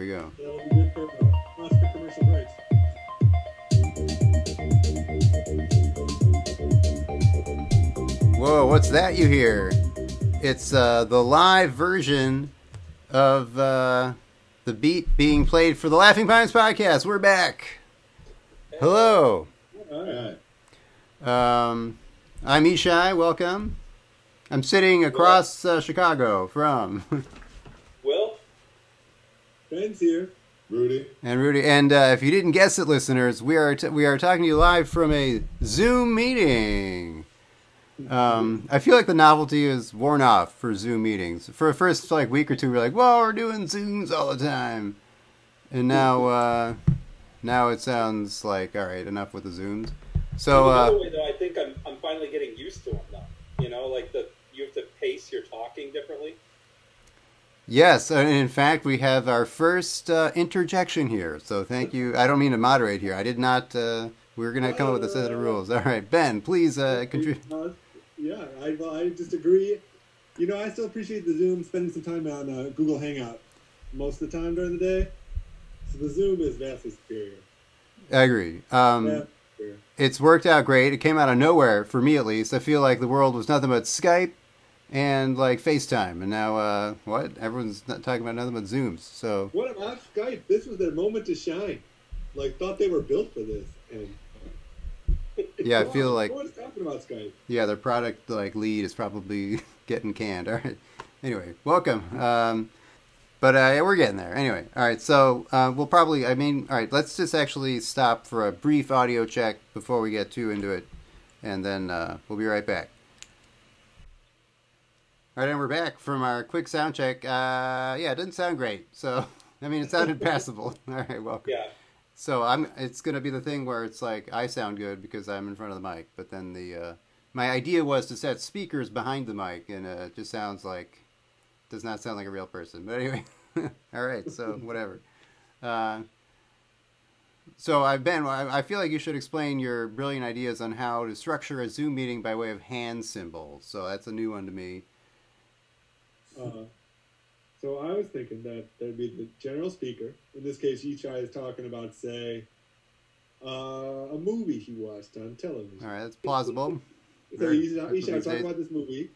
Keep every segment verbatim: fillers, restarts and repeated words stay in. There we go. That'll be good for lots of commercial breaks. Whoa, what's that you hear? It's uh, the live version of uh, the beat being played for the Laughing Pines podcast. We're back. Hello. All right. Um, I'm Ishai. Welcome. I'm sitting across uh, Chicago from... Will. Ben's here. Rudy. And Rudy. And uh, if you didn't guess it, listeners, we are t- we are talking to you live from a Zoom meeting. Um, I feel like the novelty is worn off for Zoom meetings. For the first like week or two, we're like, "Well, we're doing Zooms all the time," and now, uh, now it sounds like, "All right, enough with the Zooms." So, uh, way, though, I think I'm I'm finally getting used to them now. You know, like the you have to pace your talking differently. Yes, and in fact, we have our first uh, interjection here. So, thank you. I don't mean to moderate here. I did not. Uh, we were gonna come uh, up with a set of rules. All right, Ben, please uh, contribute. Yeah, I, well, I just agree. You know, I still appreciate the Zoom, spending some time on uh, Google Hangout most of the time during the day. So the Zoom is vastly superior. I agree. Um, superior. It's worked out great. It came out of nowhere, for me at least. I feel like the world was nothing but Skype and, like, FaceTime. And now, uh, what? Everyone's not talking about nothing but Zooms. So what about Skype? This was their moment to shine. Like, thought they were built for this. And... yeah, I feel like yeah, their product like lead is probably getting canned. All right. Anyway, welcome. Um, but uh, we're getting there. Anyway, all right. So uh, we'll probably. I mean, all right. Let's just actually stop for a brief audio check before we get too into it, and then uh, we'll be right back. All right, and we're back from our quick sound check. Uh, yeah, it didn't sound great. So I mean, it sounded passable. All right, welcome. Yeah. So I'm. It's gonna be the thing where it's like I sound good because I'm in front of the mic, but then the uh, my idea was to set speakers behind the mic, and uh, it just sounds like does not sound like a real person. But anyway, all right. So whatever. Uh, so I've been. I feel like you should explain your brilliant ideas on how to structure a Zoom meeting by way of hand symbols. So that's a new one to me. Uh-huh. So I was thinking that there'd be the general speaker. In this case, Ishai is talking about, say, uh, a movie he watched on television. All right, that's plausible. So Ishai talking about this movie,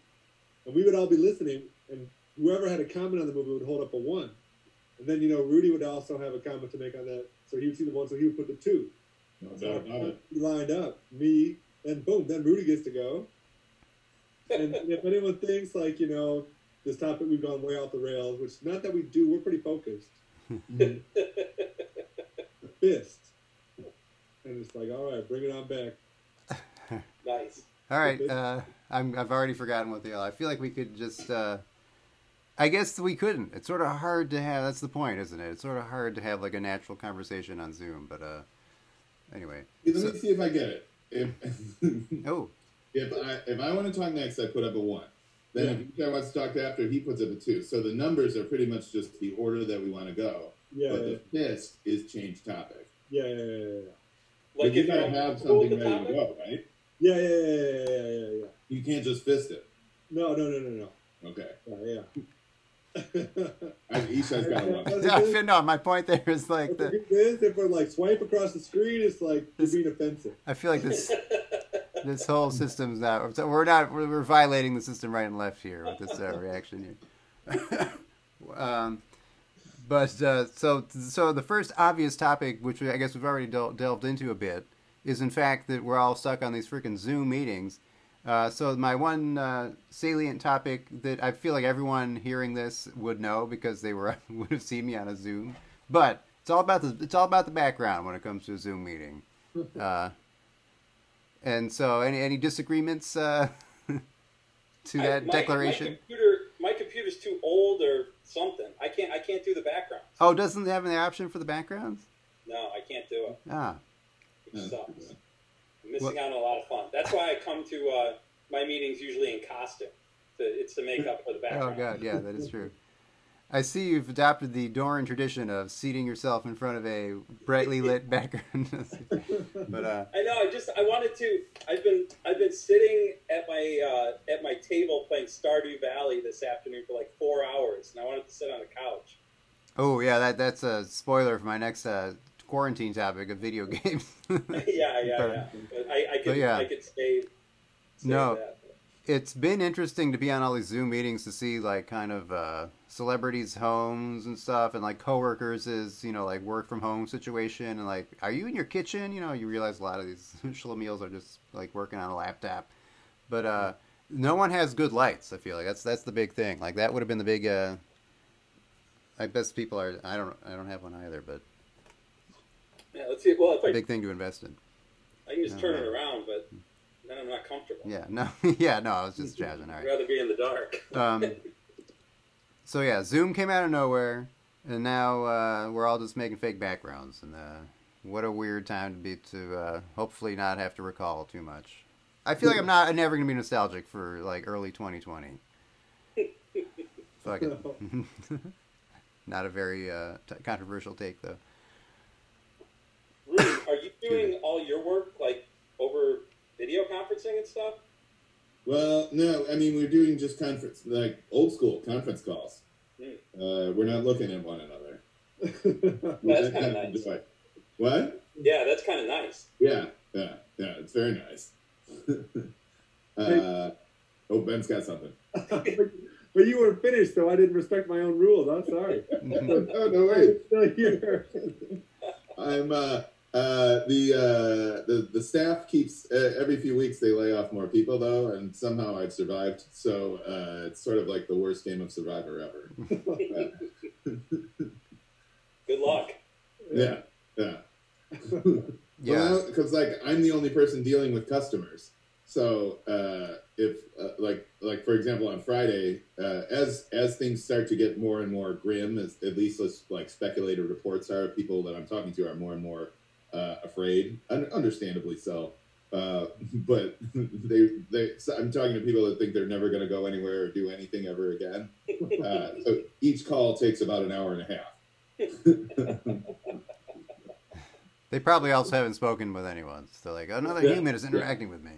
and we would all be listening, and whoever had a comment on the movie would hold up a one. And then, you know, Rudy would also have a comment to make on that, so he would see the one, so he would put the two. No, so no, no, no. Lined up, me, and boom, then Rudy gets to go. And if anyone thinks, like, you know, this topic we've gone way off the rails, which not that we do, we're pretty focused. Fist. And it's like, all right, bring it on back. Nice. All right. Uh, I'm, I've already forgotten what they are. I feel like we could just, uh, I guess we couldn't. It's sort of hard to have, that's the point, isn't it? It's sort of hard to have like a natural conversation on Zoom, but uh, anyway. Let so, me see if I get it. If, oh. If I, if I want to talk next, I put up a one. Then yeah. If the guy wants to talk after, he puts up a two. So the numbers are pretty much just the order that we want to go. Yeah. But yeah. The fist is change topic. Yeah, yeah, yeah, yeah. Like you gotta have something ready topic? To go, right? Yeah, yeah, yeah, yeah, yeah, yeah. You can't just fist it. No, no, no, no, no. Okay. Yeah, yeah. I mean, Ishai's got one. No, no, my point there is like the fist. If we're like swipe across the screen, it's like this, being offensive. I feel like this. This whole system's not. We're not. We're violating the system right and left here with this uh, reaction here. um, but uh, so, so the first obvious topic, which I guess we've already del- delved into a bit, is in fact that we're all stuck on these freaking Zoom meetings. Uh, so my one uh, salient topic that I feel like everyone hearing this would know because they were would have seen me on a Zoom. But it's all about the it's all about the background when it comes to a Zoom meeting. Uh, And so, any any disagreements uh, to that I, my, declaration? My computer, my computer's too old or something. I can't I can't do the background. Oh, doesn't it have an option for the backgrounds? No, I can't do it. Ah, it no, sucks. I'm missing well, out on a lot of fun. That's why I come to uh, my meetings usually in costume. To, it's to make up for the background. Oh God, yeah, that is true. I see you've adopted the Doran tradition of seating yourself in front of a brightly lit background. But uh, I know. I just I wanted to. I've been I've been sitting at my uh, at my table playing Stardew Valley this afternoon for like four hours, and I wanted to sit on the couch. Oh yeah, that that's a spoiler for my next uh, quarantine topic of video games. yeah, yeah, but, yeah. I, I could yeah. I could stay. No, that. It's been interesting to be on all these Zoom meetings to see like kind of uh, celebrities' homes and stuff, and like coworkers is you know like work from home situation, and like are you in your kitchen? You know, you realize a lot of these social meals are just like working on a laptop, but uh, no one has good lights. I feel like that's that's the big thing. Like that would have been the big. Uh, I guess people are. I don't. I don't have one either. But yeah, let's see. Well, if I, big thing to invest in. I can just no, turn right. it around, but then I'm not comfortable. Yeah. No. Yeah. No. I was just jazzing. All right. I'd rather be in the dark. um. So yeah, Zoom came out of nowhere, and now uh, we're all just making fake backgrounds, and uh, what a weird time to be to uh, hopefully not have to recall too much. I feel like I'm not. I'm never gonna be nostalgic for like early twenty twenty. Fuck it. Not a very uh, t controversial take, though. Rudy, are you doing all your work, like, over video conferencing and stuff? Well, no. I mean, we're doing just conference, like, old-school conference calls. Mm. Uh, we're not looking at one another. Well, that's kind of nice. Like, what? Yeah, that's kind of nice. Yeah, yeah, yeah. It's very nice. uh, oh, Ben's got something. But you weren't finished, so I didn't respect my own rules. I'm sorry. Oh, no way. Still here. I'm uh, uh, the uh, the the staff keeps uh, every few weeks they lay off more people though, and somehow I've survived. So uh, it's sort of like the worst game of Survivor ever. Good luck. Yeah, yeah, yeah. Because well, like I'm the only person dealing with customers. So uh, if uh, like like for example on Friday, uh, as as things start to get more and more grim, as at least as, like speculative reports are, people that I'm talking to are more and more uh, afraid, un understandably so. Uh, but they they so I'm talking to people that think they're never going to go anywhere or do anything ever again. Uh, so each call takes about an hour and a half. They probably also haven't spoken with anyone. So like another yeah. human is interacting yeah. with me.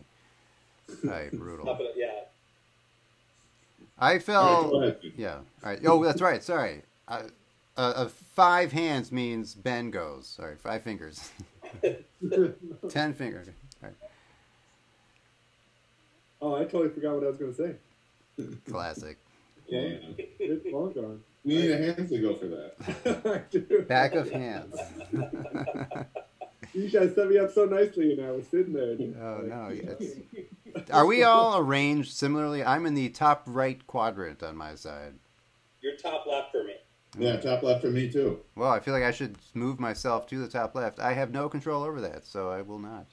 Right, brutal. Yeah. I felt. Yeah. All right. Oh, that's right. Sorry. Uh, uh, uh, five hands means Ben goes. Sorry, five fingers. Ten fingers. All right. Oh, I totally forgot what I was going to say. Classic. Yeah. It's long gone. We need a hand to go for that. Back of hands. You guys set me up so nicely, and I was sitting there. And oh, like, no. Yes. Are we all arranged similarly? I'm in the top right quadrant on my side. You're top left for me. Yeah, top left for me, too. Well, I feel like I should move myself to the top left. I have no control over that, so I will not.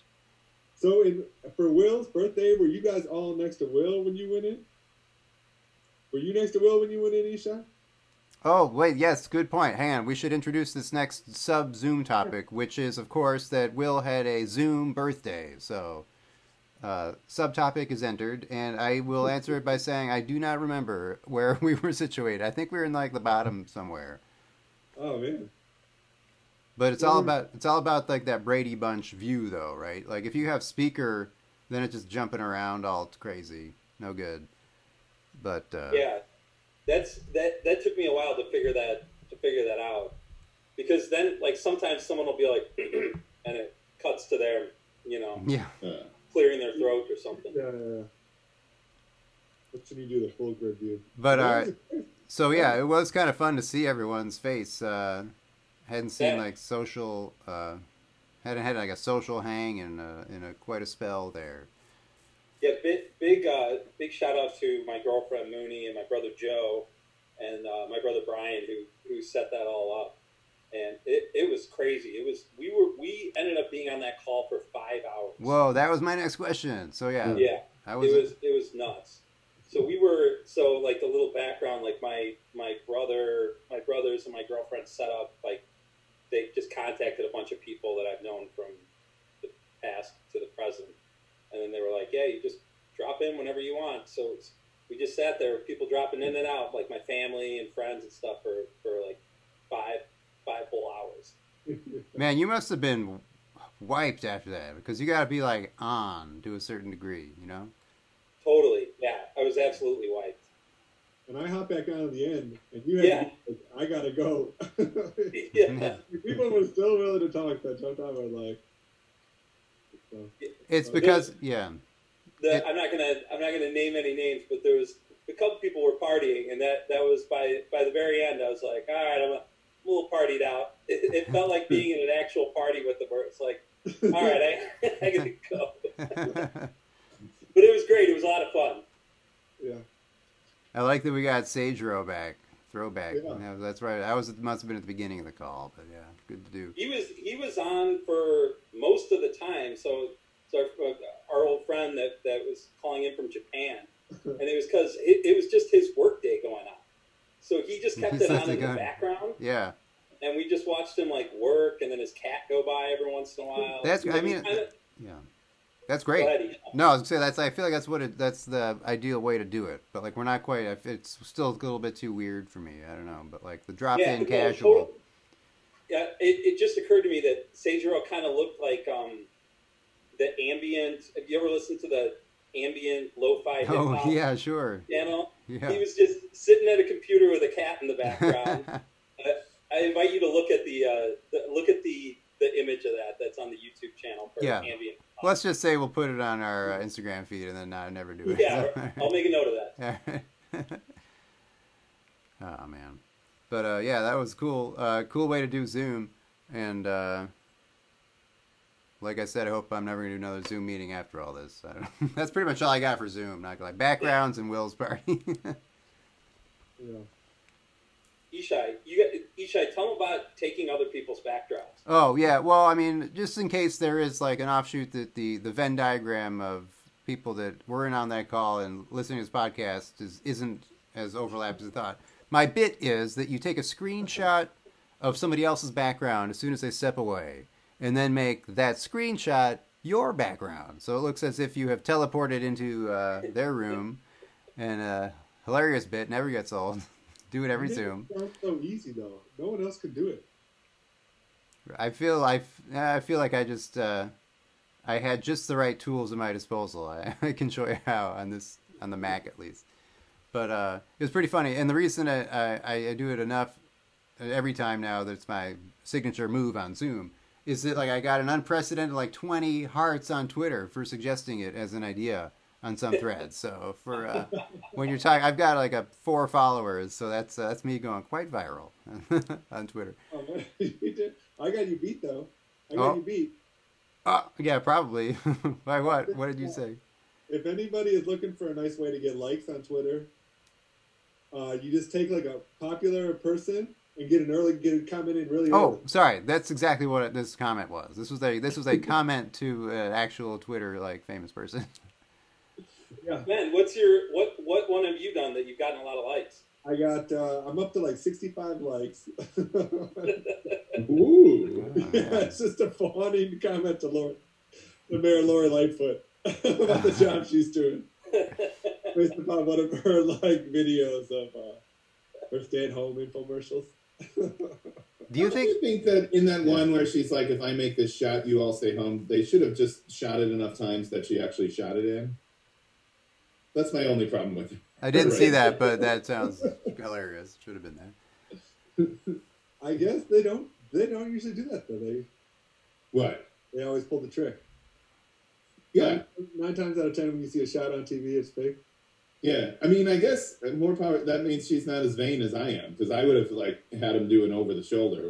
So in, for Will's birthday, were you guys all next to Will when you went in? Were you next to Will when you went in, Ishai? Oh, wait, yes, good point. Hang on, we should introduce this next sub-Zoom topic, which is, of course, that Will had a Zoom birthday. So, uh, subtopic is entered, and I will answer it by saying I do not remember where we were situated. I think we were in, like, the bottom somewhere. Oh, man. But it's all about, it's all about, like, that Brady Bunch view, though, right? Like, if you have speaker, then it's just jumping around all crazy. No good. But, uh... yeah. That's that. That took me a while to figure that to figure that out, because then like sometimes someone will be like, and it cuts to their, you know, yeah, uh, clearing their throat or something. Yeah, yeah, yeah. What should you do? The full review. But uh, so yeah, it was kind of fun to see everyone's face. Uh, hadn't seen yeah. like social, uh, hadn't had like a social hang in a, in a quite a spell there. Yeah, big big, uh, big shout out to my girlfriend Mooney and my brother Joe, and uh, my brother Brian who who set that all up, and it it was crazy. It was we were we ended up being on that call for five hours. Whoa, that was my next question. So yeah, yeah, I was it was it was nuts. So we were so like the little background, like my my brother, my brothers and my girlfriend set up like they just contacted a bunch of people that I've known from the past to the present. And then they were like, yeah, you just drop in whenever you want. So it's, we just sat there, people dropping in and out, like my family and friends and stuff for, for like five, five whole hours. Man, you must have been wiped after that because you got to be like on to a certain degree, you know? Totally. Yeah, I was absolutely wiped. And I hopped back on at the end, and you had yeah. to, like, I I gotta go. Yeah. People were still willing to talk, but sometimes I'm like, so. It's so, because was, yeah. The, it, I'm not gonna I'm not gonna name any names, but there was a couple people were partying, and that that was by by the very end. I was like, all right, I'm a, I'm a little partied out. It, it felt like being in an actual party with them, where it's like, all right, I, I gotta go. But it was great. It was a lot of fun. Yeah. I like that we got Sage Row back. Throwback. Yeah. Yeah, that's right. I was it must have been at the beginning of the call, but yeah, good to do. He was he was on for most of the time. So, so our, our old friend that that was calling in from Japan, and it was because it, it was just his work day going on. So he just kept it on in the background. Yeah. And we just watched him like work, and then his cat go by every once in a while. That's so I mean, kinda, yeah. That's great. Ahead, no, I was gonna say that's. I feel like that's what it, that's the ideal way to do it. But like we're not quite. It's still a little bit too weird for me. I don't know. But like the drop yeah, in casual. Total, yeah, it, it just occurred to me that Sage Row kind of looked like um, the ambient. Have you ever listened to the ambient lo-fi? Oh yeah, sure. Channel. Yeah. He was just sitting at a computer with a cat in the background. uh, I invite you to look at the, uh, the look at the. The image of that that's on the YouTube channel for yeah. ambient. Let's just say we'll put it on our uh, Instagram feed and then not never do it. Yeah, so, I'll make a note of that. Oh man, but uh, yeah, that was cool. Uh, cool way to do Zoom, and uh, like I said, I hope I'm never gonna do another Zoom meeting after all this. I don't know. That's pretty much all I got for Zoom. Not gonna lie. Backgrounds yeah. and Will's party. Yeah. Ishai, you got, Ishai, tell them about taking other people's backdrops. Oh, yeah. Well, I mean, just in case there is like an offshoot that the, the Venn diagram of people that were in on that call and listening to this podcast is, isn't as overlapped as I thought. My bit is that you take a screenshot of somebody else's background as soon as they step away and then make that screenshot your background. So it looks as if you have teleported into uh, their room, and a hilarious bit never gets old. Do it every Zoom. It's so easy though. No one else could do it. I feel I, I feel like I just uh, I had just the right tools at my disposal. I, I can show you how on this on the Mac at least. But uh, it was pretty funny. And the reason I, I, I do it enough every time now that's my signature move on Zoom is that like I got an unprecedented like twenty hearts on Twitter for suggesting it as an idea on some threads. So for uh, when you're talking, I've got like a four followers, so that's uh, that's me going quite viral on Twitter. Oh, you did. I got you beat though. I got oh. you beat. Uh, yeah, probably. By what? What did you say? If anybody is looking for a nice way to get likes on Twitter, uh, you just take like a popular person and get an early get a comment in really. Oh, early. Sorry, that's exactly what it, this comment was. This was a this was a comment to an actual Twitter like famous person. Yeah. Ben, what's your what? What one have you done that you've gotten a lot of likes? I got. Uh, I'm up to like sixty-five likes. Ooh! Oh, yeah, it's just a fawning comment to Lori, the Mayor Lori Lightfoot about the job she's doing, based upon one of her like videos of uh, her stay-at-home infomercials. Do you think, do you think that in that yeah. one where she's like, "If I make this shot, you all stay home," they should have just shot it enough times that she actually shot it in? That's my only problem with it. I didn't right. see that, but that sounds hilarious. Should have been there. I guess they don't. They don't usually do that, though. They what? They always pull the trick. Yeah, nine, nine times out of ten, when you see a shot on T V, it's fake. Yeah, I mean, I guess more power. That means she's not as vain as I am, because I would have like had him do an over the shoulder.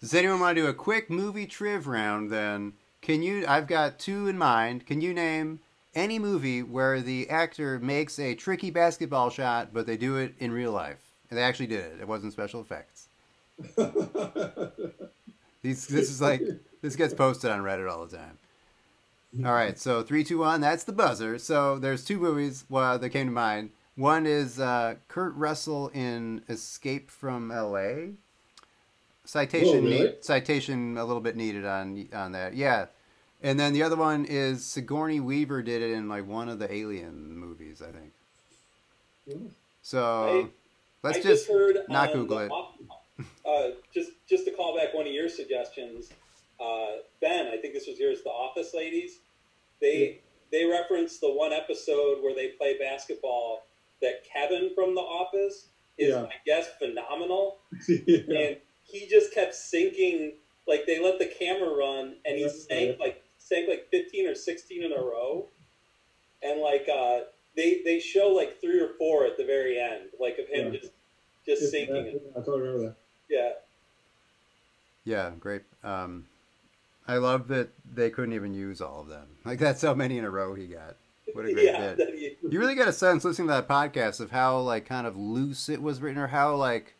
Does anyone want to do a quick movie triv round? Then can you? I've got two in mind. Can you name any movie where the actor makes a tricky basketball shot, but they do it in real life? And they actually did it. It wasn't special effects. These, this is like, this gets posted on Reddit all the time. All right, so three, two, one, that's the buzzer. So there's two movies well, that came to mind. One is uh, Kurt Russell in Escape from L A. Citation, Whoa, really? need, citation a little bit needed on on that. Yeah. And then the other one is Sigourney Weaver did it in like one of the Alien movies, I think. Yeah. So I, let's I just, just heard, not um, Google it. Uh, just just to call back one of your suggestions, uh, Ben, I think this was yours, The Office ladies. They yeah. they referenced the one episode where they play basketball that Kevin from The Office is, yeah. I guess, phenomenal. Yeah. And he just kept sinking. Like, they let the camera run, and he That's sank, like, sank like fifteen or sixteen in a row. And, like, uh, they they show, like, three or four at the very end, like, of him yeah. just, just it's, sinking. Uh, yeah, I totally remember that. Yeah. Yeah, great. Um, I love that they couldn't even use all of them. Like, that's how many in a row he got. What a great yeah, bit. He, you really got a sense listening to that podcast of how, like, kind of loose it was written, or how, like,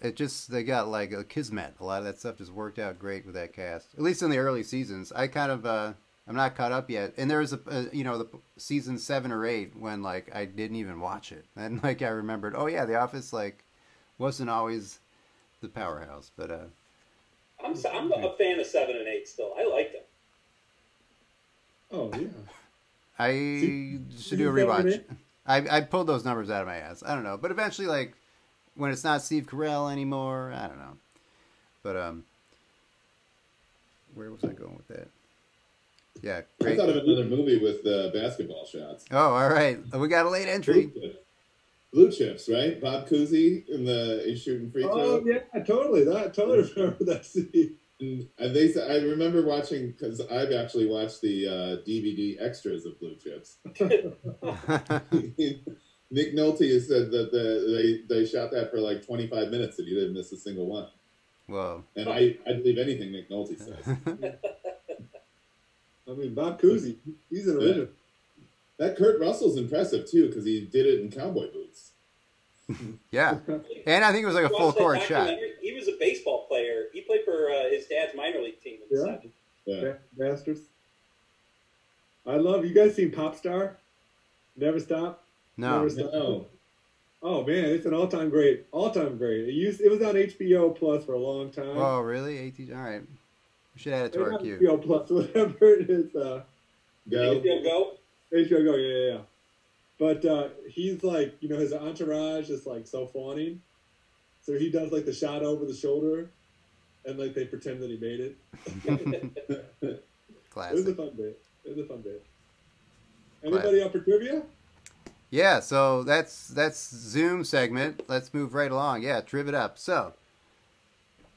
it just, they got, like, a kismet. A lot of that stuff just worked out great with that cast, at least in the early seasons. I kind of, uh, I'm not caught up yet. And there was, a, a you know, the season seven or eight when, like, I didn't even watch it. And, like, I remembered, oh, yeah, The Office, like, wasn't always the powerhouse, but, uh. I'm so, I'm a fan of seven and eight still. I like them. Oh yeah. I see, should do a rewatch. I I pulled those numbers out of my ass. I don't know, but eventually, like when it's not Steve Carell anymore, I don't know. But um, where was I going with that? Yeah, great. I thought of another movie with uh, basketball shots. Oh, all right. We got a late entry. Blue Chips, right? Bob Cousy in the he's shooting free throw. Oh yeah, totally. I totally remember that scene. And they, I remember watching because I've actually watched the uh, D V D extras of Blue Chips. Nick Nolte has said that the, they they shot that for like twenty-five minutes and he didn't miss a single one. Wow! And I I believe anything Nick Nolte says. I mean, Bob Cousy, he's an original. Yeah. That Kurt Russell's impressive, too, because he did it in cowboy boots. Yeah. And I think it was like a full court shot. He was a baseball player. He played for uh, his dad's minor league team. Yeah. yeah. Bastards. I love, you guys seen Pop Star? Never Stop? No. Never Stop. No. Oh, man, it's an all-time great. All-time great. It used. It was on H B O Plus for a long time. Oh, really? eighteen, all right. We should add it to it's our queue. H B O Plus, whatever it is. Uh, go. Go. H B O Go, yeah, yeah, yeah. But uh, he's like, you know, his entourage is like so fawning. So he does like the shot over the shoulder and like they pretend that he made it. Classic. It was a fun bit. It was a fun bit. Anybody up for trivia? Yeah, so that's that's Zoom segment. Let's move right along. Yeah, triv it up. So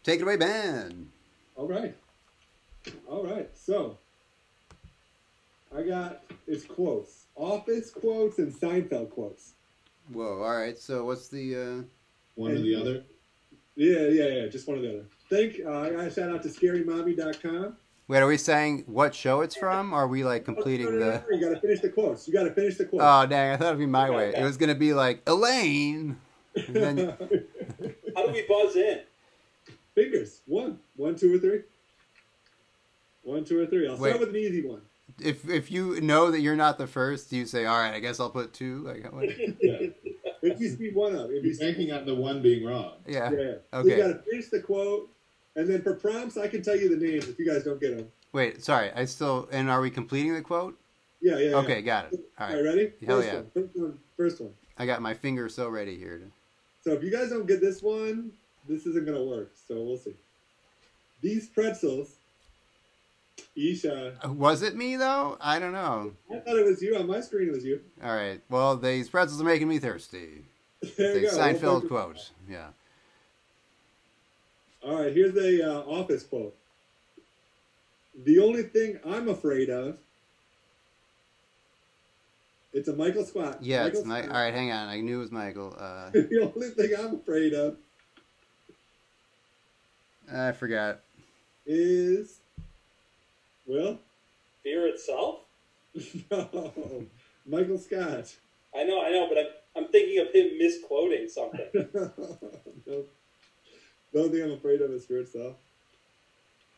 take it away, Ben. All right. All right. So I got it's quotes, Office quotes and Seinfeld quotes. Whoa! All right. So what's the uh, one and, or the other? Yeah, yeah, yeah. Just one or the other. Thank. Uh, I gotta shout out to Scary Mommy dot com. Wait, are we saying what show it's from? Or are we like completing oh, no, no, no, the? No, you gotta finish the quotes. You gotta finish the quotes. Oh dang! I thought it'd be my way. It was gonna be like Elaine. And then you... How do we buzz in? Fingers. One, one, two, or three. One, two, or three. I'll Wait. start with an easy one. If if you know that you're not the first, do you say, all right, I guess I'll put two? Like, yeah. If you speed one up. If you're banking on the one being wrong. Yeah. yeah. Okay. So you got to finish the quote. And then for prompts, I can tell you the names if you guys don't get them. Wait, sorry. I still, and are we completing the quote? Yeah, yeah, Okay, yeah. got it. All right. All right, ready? Hell first yeah. One. First, one. First one. I got my finger so ready here. To... So if you guys don't get this one, this isn't going to work. So we'll see. These pretzels... Ishai. Was it me though? I don't know. I thought it was you. On my screen it was you. All right. Well, these pretzels are making me thirsty. There you go. Seinfeld we'll quote. Yeah. All right. Here's the uh, Office quote. The only thing I'm afraid of. It's a Michael Scott. Yeah. Michael it's Scott. All right. Hang on. I knew it was Michael. Uh... the only thing I'm afraid of. I forgot. Is. Will? Fear itself? No. Michael Scott. I know, I know, but I'm, I'm thinking of him misquoting something. No. The only thing I'm afraid of is fear itself.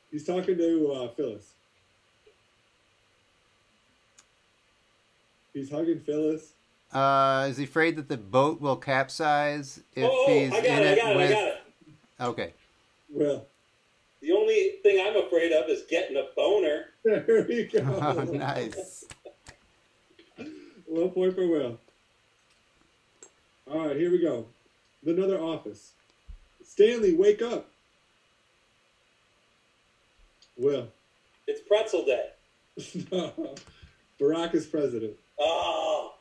He's talking to uh, Phyllis. He's hugging Phyllis. Uh, is he afraid that the boat will capsize if oh, he's I got in it, it I got with... it, I got it. Okay. Will. The only thing I'm afraid of is getting a boner. There we go. Oh, nice. Low point for Will. All right, here we go. Another Office. Stanley, wake up. Will. It's pretzel day. No. Barack is president. Oh.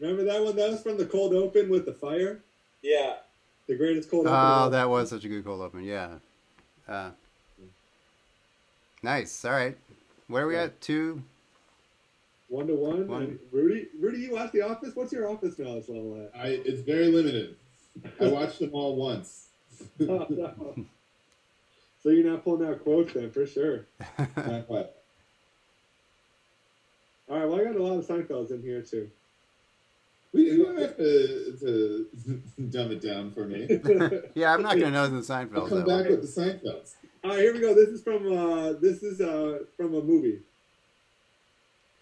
Remember that one? That was from the cold open with the fire? Yeah. The greatest cold open. Oh, that was such a good cold open, yeah. Uh, nice. All right. Where are we yeah. at? Two? One to one. one. And Rudy, Rudy, you watch The Office? What's your Office knowledge level at? I, it's very limited. I watched them all once. Oh, no. So you're not pulling out quotes then, for sure. Not quite. All right, well, I got a lot of Seinfelds in here, too. We have to, to dumb it down for me. Yeah, I'm not going to know the Seinfelds. I'll come back with the Seinfelds. All right, here we go. This is from uh, this is uh, from a movie.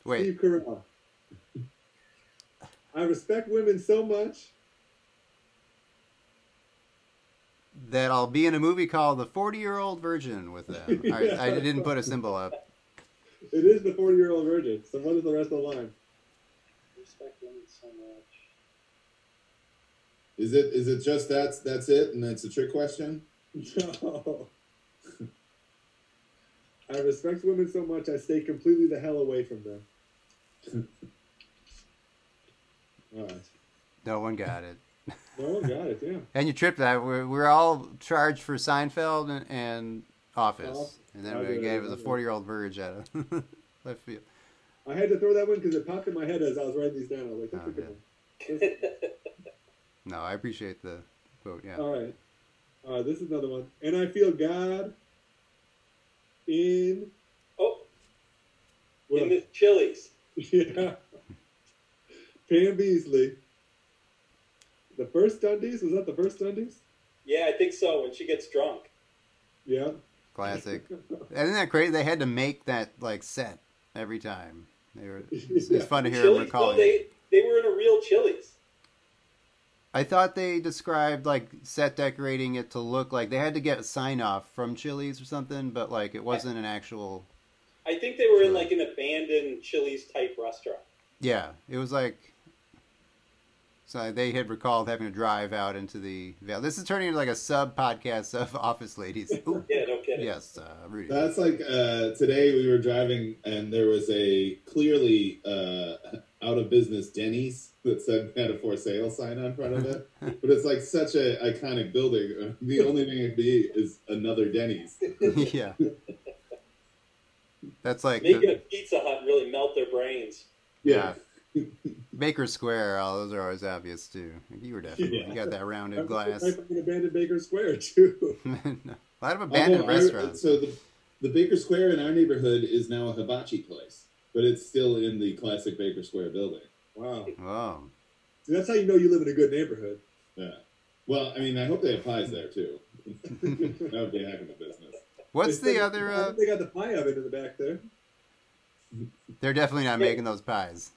Wait. Steve Carell. I respect women so much that I'll be in a movie called The Forty-Year-Old Virgin with them. Yeah. I, I didn't put a symbol up. It is The Forty-Year-Old Virgin. So what is the rest of the line? Respect women so much. Is it is it just that's that's it and it's a trick question? No. I respect women so much I stay completely the hell away from them. All right. No one got it. No one got it, yeah. And you tripped that. We're, we're all charged for Seinfeld and, and Office. Oh, and then I we gave it, it the forty-year-old Verge out of left field. I had to throw that one because it popped in my head as I was writing these down. I was like, that's oh, a good yeah. one. No, I appreciate the quote, yeah. All right. All right, this is another one. And I feel God in... Oh. What? In the Chili's. Yeah. Pam Beasley. The first Dundies? Was that the first Dundies? Yeah, I think so, when she gets drunk. Yeah. Classic. Isn't that crazy? They had to make that, like, set every time. They were, it's yeah. fun to hear them recall no, they, they were in a real Chili's. I thought they described, like, set decorating it to look like they had to get a sign-off from Chili's or something, but, like, it wasn't I, an actual... I think they were Chili's. in, like, an abandoned Chili's-type restaurant. Yeah. It was, like... So they had recalled having to drive out into the valley. This is turning into like a sub-podcast of Office Ladies. Ooh. Yeah, no kidding. Yes, uh, Rudy. That's like uh, today we were driving and there was a clearly uh, out-of-business Denny's that said had a for-sale sign on front of it. But it's like such an iconic building. The only thing it could be is another Denny's. Yeah. That's like... Making the... a Pizza Hut really melt their brains. Yeah. yeah. Baker Square, oh, those are always obvious too. You were definitely yeah. you got that rounded glass. I fucking abandoned Baker Square too. No, a lot of abandoned Although restaurants. Our, so the, the Baker Square in our neighborhood is now a hibachi place, but it's still in the classic Baker Square building. Wow. Wow. See, that's how you know you live in a good neighborhood. Yeah. Well, I mean, I hope they have pies there too. That would be hacking the business. What's they the other? Uh... They got the pie oven in the back there. They're definitely not yeah. making those pies.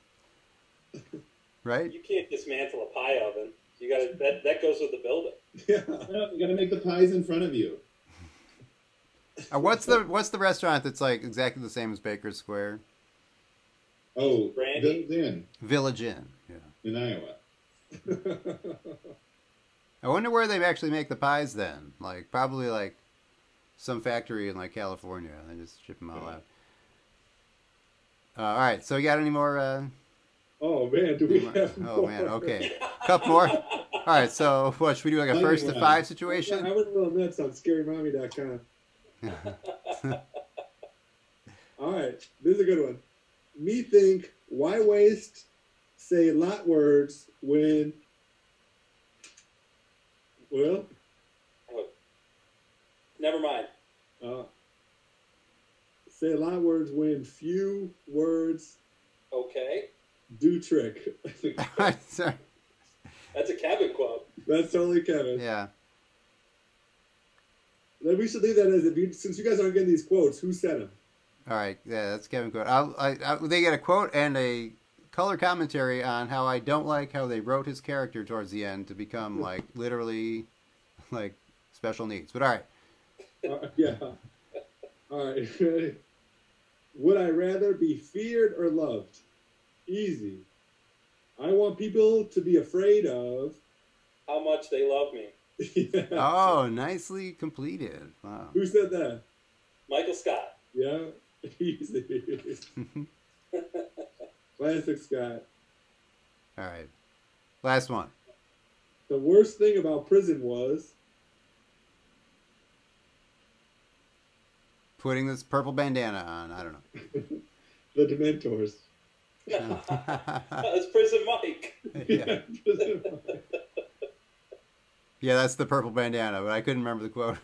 Right? You can't dismantle a pie oven. You gotta that that goes with the building. Yeah, you gotta make the pies in front of you. Uh, what's the what's the restaurant that's like exactly the same as Baker Square? Oh, Village Inn. Village Inn, yeah. In Iowa. I wonder where they actually make the pies then. Like probably like some factory in like California, and they just ship them all yeah. out. Uh, all right, so you got any more? Uh, Oh, man, do we have Oh, more? Man, okay. A couple more? All right, so what, should we do like a first to five situation? Yeah, I went a little nuts on scary mommy dot com. All right, this is a good one. Me think, why waste, say lot words when, well? Oh, never mind. Uh, say lot words when few words. Okay. Do trick. Sorry. That's a Kevin quote. That's totally Kevin. Yeah. Then we should leave that as if you, since you guys aren't getting these quotes, who said them? All right, yeah, that's Kevin quote. I'll, I, I, they get a quote and a color commentary on how I don't like how they wrote his character towards the end to become like literally like special needs. But all right. Uh, yeah. All right. Would I rather be feared or loved? Easy. I want people to be afraid of how much they love me. Yeah. Oh, nicely completed. Wow. Who said that? Michael Scott. Yeah. Easy. Classic Scott. All right. Last one. The worst thing about prison was putting this purple bandana on. I don't know. The Dementors. Oh. That's Prison Mike. Yeah. Prison Mike. Yeah, that's the purple bandana, but I couldn't remember the quote.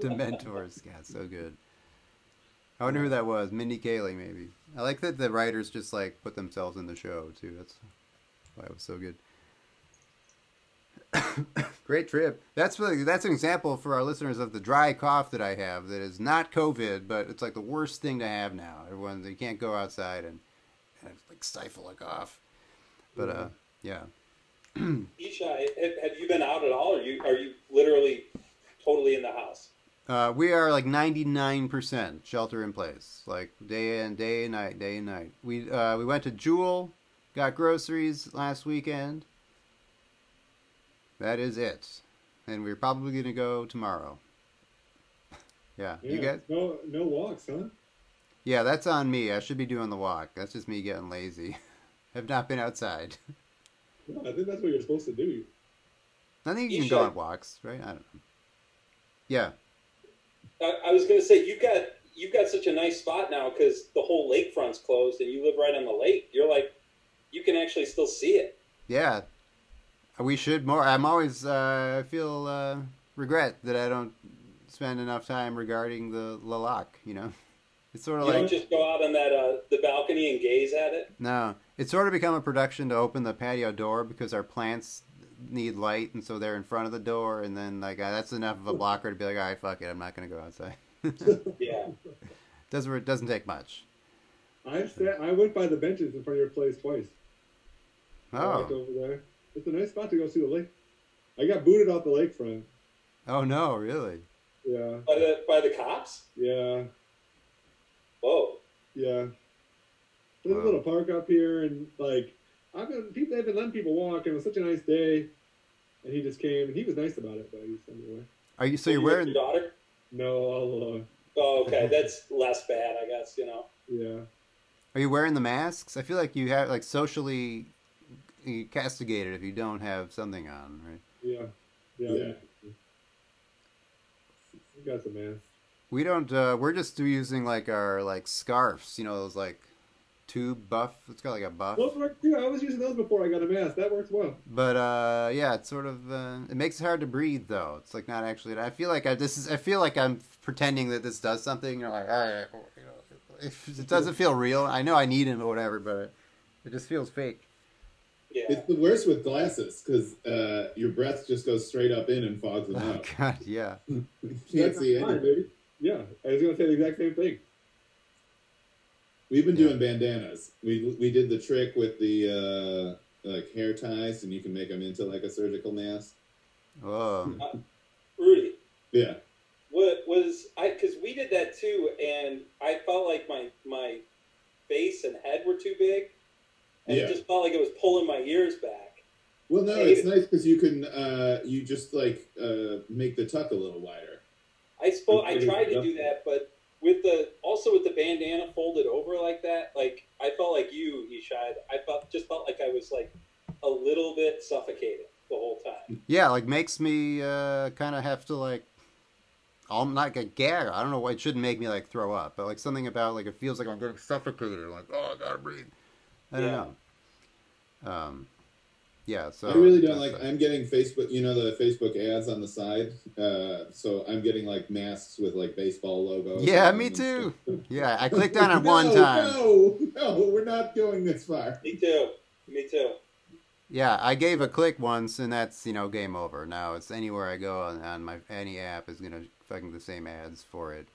Dementors. God, so good. I wonder who that was. Mindy Kaling, maybe. I like that the writers just like put themselves in the show too. That's why it was so good. Great trip. That's that's an example for our listeners of the dry cough that I have. That is not COVID, but it's like the worst thing to have now. Everyone, they can't go outside and, and like stifle a cough. But uh, yeah. Ishai, have you been out at all? Or are you are you literally totally in the house? Uh, we are like ninety-nine percent shelter in place, like day in, day and night, day and night. We uh, we went to Jewel, got groceries last weekend. That is it, and we're probably gonna go tomorrow. yeah. yeah, you guys. No, no walks, huh? Yeah, that's on me. I should be doing the walk. That's just me getting lazy. I've not been outside. No, I think that's what you're supposed to do. I think you, you can should. go on walks, right? I don't know. Yeah. I was going to say, you've got, you've got such a nice spot now because the whole lakefront's closed and you live right on the lake. You're like, you can actually still see it. Yeah. We should more. I'm always, uh, I feel uh, regret that I don't spend enough time regarding the Lilac, you know? It's sort of you like... You don't just go out on that, uh, the balcony and gaze at it? No. It's sort of become a production to open the patio door because our plants need light, and so they're in front of the door, and then like uh, that's enough of a blocker to be like, all right, fuck it, I'm not gonna go outside. Yeah, doesn't it doesn't take much. I sat, I went by the benches in front of your place twice. Oh, over there, it's a nice spot to go see the lake. I got booted off the lakefront. Oh no, really? Yeah. By the by the cops? Yeah. Whoa. Yeah. There's Whoa. a little park up here, and like. I've been, they've been letting people walk, and it was such a nice day, and he just came, and he was nice about it, but he sent me away. Are you, so you're wearing... your daughter? No, all alone. Oh, okay, that's less bad, I guess, you know. Yeah. Are you wearing the masks? I feel like you have, like, socially castigated if you don't have something on, right? Yeah. Yeah. yeah. yeah. You got the mask. We don't, uh, we're just using, like, our, like, scarves, you know, those, like, tube buff. It's got like a buff. Those work too. I was using those before I got a mask. That works well. But uh, yeah, it's sort of uh, it makes it hard to breathe though. It's like not actually. I feel like I this is. I feel like I'm pretending that this does something. You're like, all right, you know, if it doesn't feel real. I know I need it or whatever, but it, it just feels fake. Yeah. It's the worst with glasses because uh, your breath just goes straight up in and fogs it oh, out. God, yeah. You can't That's see anything. Yeah, I was gonna say the exact same thing. We've been doing yeah. bandanas. We we did the trick with the uh, like hair ties, and you can make them into like a surgical mask. Oh, uh, Rudy. Yeah. What was I? Because we did that too, and I felt like my my face and head were too big, and yeah. it just felt like it was pulling my ears back. Well, no, it's it. nice because you can uh, you just like uh, make the tuck a little wider. I suppose I tried to do that, but. With the also with the bandana folded over like that, like I felt like you, Ishai. I felt just felt like I was like a little bit suffocated the whole time. Yeah, like makes me uh, kind of have to like, I'm not gonna gag. I don't know why it shouldn't make me like throw up, but like something about like it feels like I'm going to suffocate or like oh I gotta breathe. I don't yeah. know. Um, yeah. So I really don't like. A... I'm getting Facebook. You know the Facebook ads on the side. Uh, so I'm getting like masks with like baseball logos. Yeah, me too. Yeah, I clicked on it no, one time. No, no, we're not going this far. Me too. Me too. Yeah, I gave a click once, and that's you know game over. Now it's anywhere I go on, on my any app is gonna fucking the same ads for it.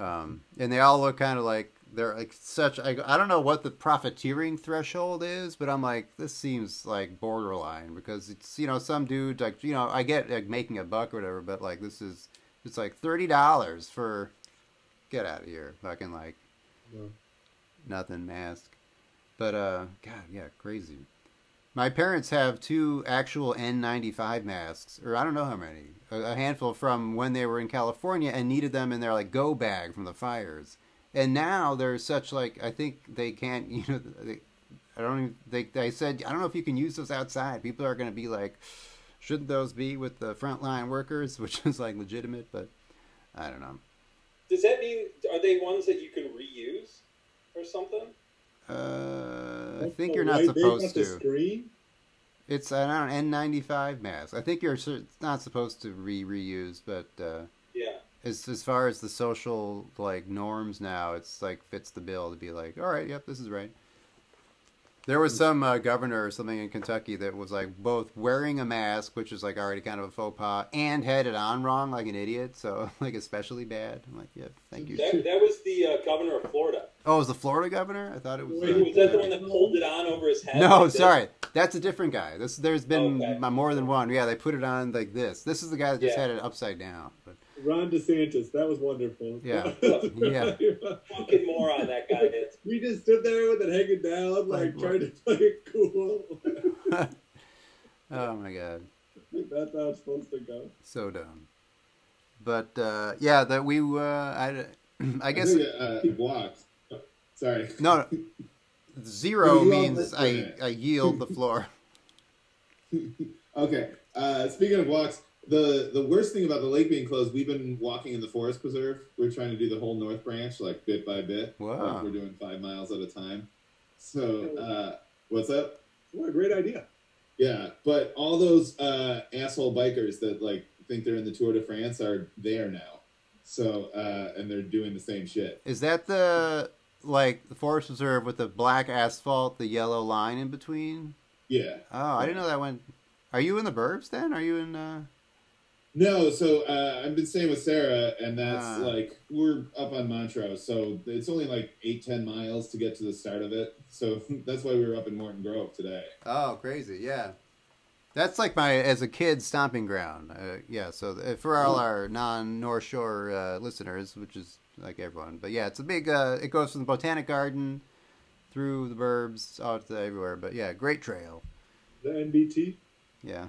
Um, and they all look kind of like they're like such. I I don't know what the profiteering threshold is, but I'm like this seems like borderline because it's you know some dude like you know I get like making a buck or whatever, but like this is it's like thirty dollars for get out of here fucking like yeah. nothing mask, but uh God yeah crazy. My parents have two actual N ninety-five masks, or I don't know how many, a handful from when they were in California and needed them in their like go bag from the fires. And now they're such like, I think they can't, you know, they, I don't think they, they said, I don't know if you can use those outside. People are going to be like, shouldn't those be with the frontline workers, which is like legitimate, but I don't know. Does that mean, are they ones that you can reuse or something? Uh, I think you're not supposed to. It's an N ninety-five mask. I think you're not supposed to re reuse, but uh, yeah. As as far as the social like norms now, it's like fits the bill to be like, all right, yep, this is right. There was some uh, governor or something in Kentucky that was like both wearing a mask, which is like already kind of a faux pas, and had it on wrong like an idiot. So like especially bad. I'm like, yeah, thank you. That, that was the uh, governor of Florida. Oh, it was the Florida governor? I thought it was. Wait, uh, was that the one that pulled it on over his head? No, like sorry, this? That's a different guy. This there's been okay. more than one. Yeah, they put it on like this. This is the guy that just yeah. had it upside down. But... Ron DeSantis, that was wonderful. Yeah, yeah. Fucking moron, that guy is. We just stood there with it hanging down, like, like trying to play it cool. Oh my god. That's how it's supposed to go. So dumb. But uh, yeah, that we uh, I I guess I think, uh, he blocked. Sorry. No, zero means I I yield the floor. Okay. Uh, speaking of walks. The the worst thing about the lake being closed, we've been walking in the forest preserve. We're trying to do the whole North Branch, like, bit by bit. Wow. Like we're doing five miles at a time. So, uh, what's up? What a great idea. Yeah, but all those uh, asshole bikers that, like, think they're in the Tour de France are there now. So, uh, and they're doing the same shit. Is that the, like, the forest preserve with the black asphalt, the yellow line in between? Yeah. Oh, I didn't know that went... Are you in the burbs, then? Are you in... Uh... No, so uh, I've been staying with Sarah, and that's ah. like, we're up on Montrose, so it's only like eight, ten miles to get to the start of it. So that's why we were up in Morton Grove today. Oh, crazy, yeah. That's like my, as a kid, stomping ground. Uh, yeah, so for all our non-North Shore uh, listeners, which is like everyone. But yeah, it's a big, uh, it goes from the Botanic Garden through the burbs, out to everywhere. But yeah, great trail. The N B T? Yeah.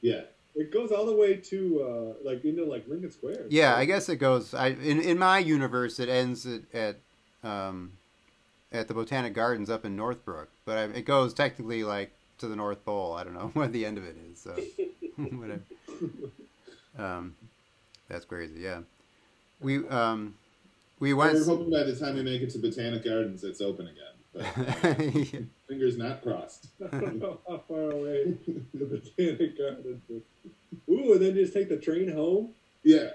Yeah. It goes all the way to, uh, like, into, like, Lincoln Square. Yeah, I guess it goes, I in, in my universe, it ends at at, um, at the Botanic Gardens up in Northbrook. But I, it goes technically, like, to the North Pole. I don't know where the end of it is. So. Whatever. Um, that's crazy, yeah. We, um, we went... Well, we're hoping by the time we make it to Botanic Gardens, it's open again. But, uh, yeah. Fingers not crossed. I don't know how far away the Botanic Gardens is. Ooh, and then just take the train home? Yeah.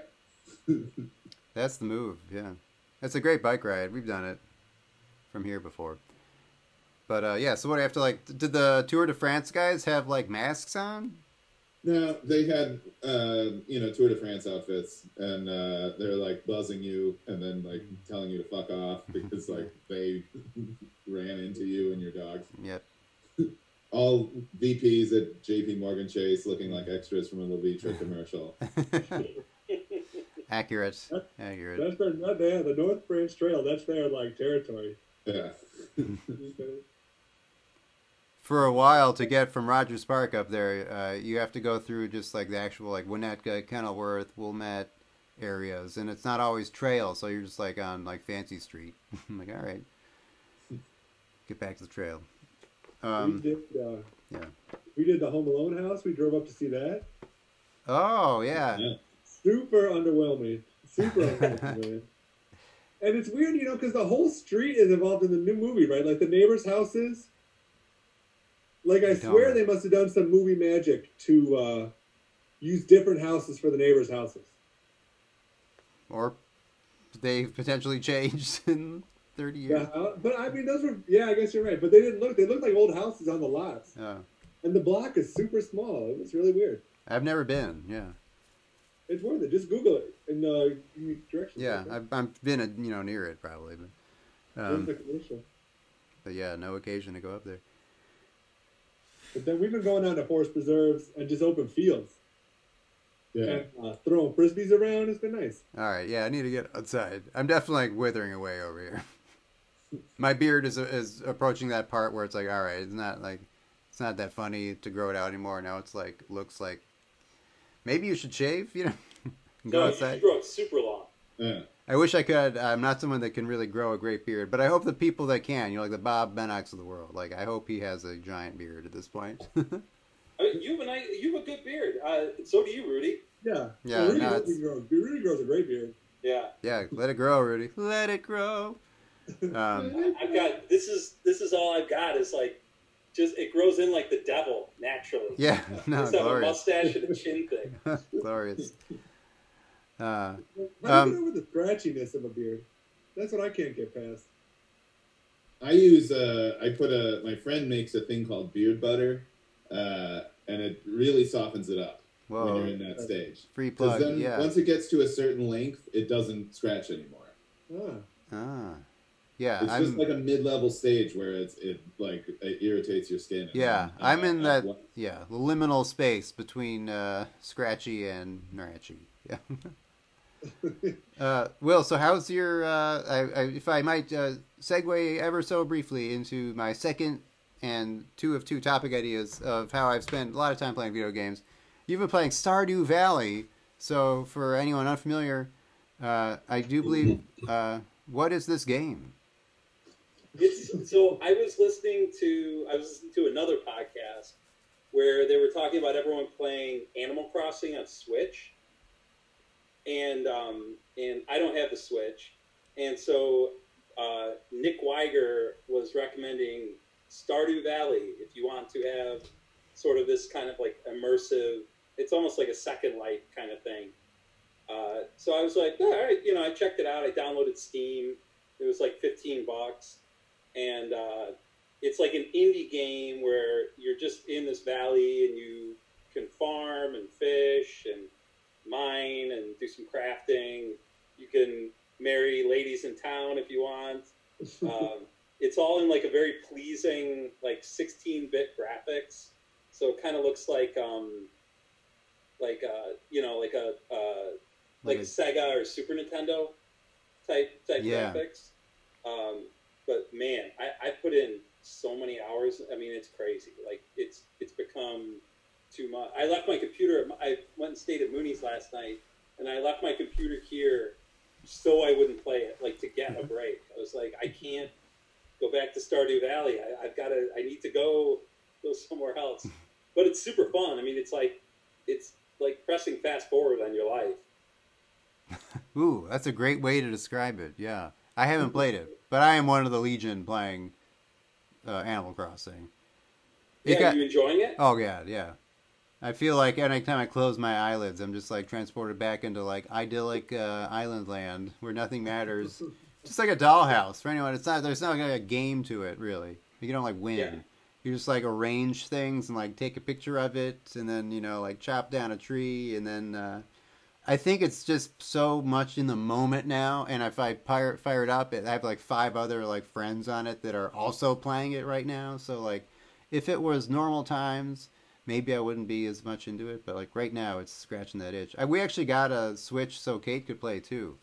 That's the move, yeah. That's a great bike ride. We've done it from here before. But, uh, yeah, so what do I have to, like, did the Tour de France guys have, like, masks on? No, they had, uh, you know, Tour de France outfits, and uh, they're, like, buzzing you and then, like, telling you to fuck off because, like, they ran into you and your dogs. Yep. All V Ps at J P Morgan Chase looking like extras from a Levitra commercial. Accurate. That's, Accurate. That's their, not there. The North Branch Trail, that's their, like, territory. Yeah. For a while, to get from Rogers Park up there, uh, you have to go through just like the actual like Winnetka, Kenilworth, Wilmette areas, and it's not always trail, so you're just like on like Fancy Street. I'm like, all right, get back to the trail. Um, we did, uh, yeah. We did the Home Alone house. We drove up to see that. Oh yeah. yeah. Super underwhelming. Super underwhelming. And it's weird, you know, because the whole street is involved in the new movie, right? Like the neighbors' houses. Like, I swear they must have done some movie magic to uh, use different houses for the neighbors' houses. Or they've potentially changed in thirty years. Yeah, but, I mean, those were, yeah, I guess you're right. But they didn't look, they looked like old houses on the lots. Oh. And the block is super small. It was really weird. I've never been, yeah. It's worth it. Just Google it in the uh, direction. Yeah, I've, I've been, a, you know, near it probably. But, um, but, yeah, no occasion to go up there. But then we've been going on to forest preserves and just open fields. Yeah. And, uh, throwing frisbees around. It's been nice. All right. Yeah, I need to get outside. I'm definitely like withering away over here. My beard is is approaching that part where it's like, all right, it's not like it's not that funny to grow it out anymore. Now it's like looks like maybe you should shave. You know, go no, outside. You should grow it super long. Yeah. I wish I could. I'm not someone that can really grow a great beard, but I hope the people that can, you know, like the Bob Bennox of the world. Like, I hope he has a giant beard at this point. I mean, you and I, you have a good beard. Uh, so do you, Rudy. Yeah. Yeah. Well, Rudy, no, Rudy, grows, Rudy grows a great beard. Yeah. Yeah. Let it grow, Rudy. Let it grow. Um, I've got this is this is all I've got is like, just it grows in like the devil naturally. Yeah. No. It's a mustache and a chin thing. Glorious. Uh, How do you get over the scratchiness of a beard? That's what I can't get past. I use, uh, I put a, my friend makes a thing called beard butter, uh, and it really softens it up. Whoa. When you're in that stage. Free plug, then, yeah. Once it gets to a certain length, it doesn't scratch anymore. Ah. Ah. Yeah, it's I'm, just like a mid-level stage where it's it like it irritates your skin. Yeah, I'm, I'm in I, that I, yeah the liminal space between uh, scratchy and nratchy. Yeah. uh, Will, so how's your? Uh, I, I, if I might uh, segue ever so briefly into my second and two of two topic ideas of how I've spent a lot of time playing video games. You've been playing Stardew Valley, so for anyone unfamiliar, uh, I do believe. Uh, what is this game? It's, so I was listening to I was listening to another podcast where they were talking about everyone playing Animal Crossing on Switch. And um, and I don't have the Switch, and so uh, Nick Weiger was recommending Stardew Valley if you want to have sort of this kind of like immersive, it's almost like a Second Life kind of thing. Uh, so I was like, yeah, all right, you know, I checked it out. I downloaded Steam. It was like fifteen bucks, and uh, it's like an indie game where you're just in this valley and you can farm and fish and mine and do some crafting. You can marry ladies in town if you want. Um, it's all in like a very pleasing like sixteen bit graphics, so it kind of looks like um like uh you know like a uh like a Sega or Super Nintendo type type yeah. graphics. Um, but man, I, I put in so many hours. I mean, it's crazy. Like it's it's become too much. I left my computer. I went and stayed at Mooney's last night, and I left my computer here so I wouldn't play it, like to get a break. I was like, I can't go back to Stardew Valley. I, I've got to. I need to go go somewhere else. But it's super fun. I mean, it's like it's like pressing fast forward on your life. Ooh, that's a great way to describe it. Yeah, I haven't played it, but I am one of the Legion playing uh, Animal Crossing. It yeah, got... are you enjoying it? Oh yeah, yeah. I feel like every time I close my eyelids, I'm just like transported back into like idyllic uh, island land where nothing matters. Just like a dollhouse for anyone. It's not, there's not like a game to it really. You don't like win. Yeah. You just like arrange things and like take a picture of it, and then, you know, like chop down a tree, and then uh, I think it's just so much in the moment now. And if I fire, fire it up, I have like five other like friends on it that are also playing it right now. So like if it was normal times, maybe I wouldn't be as much into it, but like right now it's scratching that itch. I, we actually got a Switch so Kate could play too.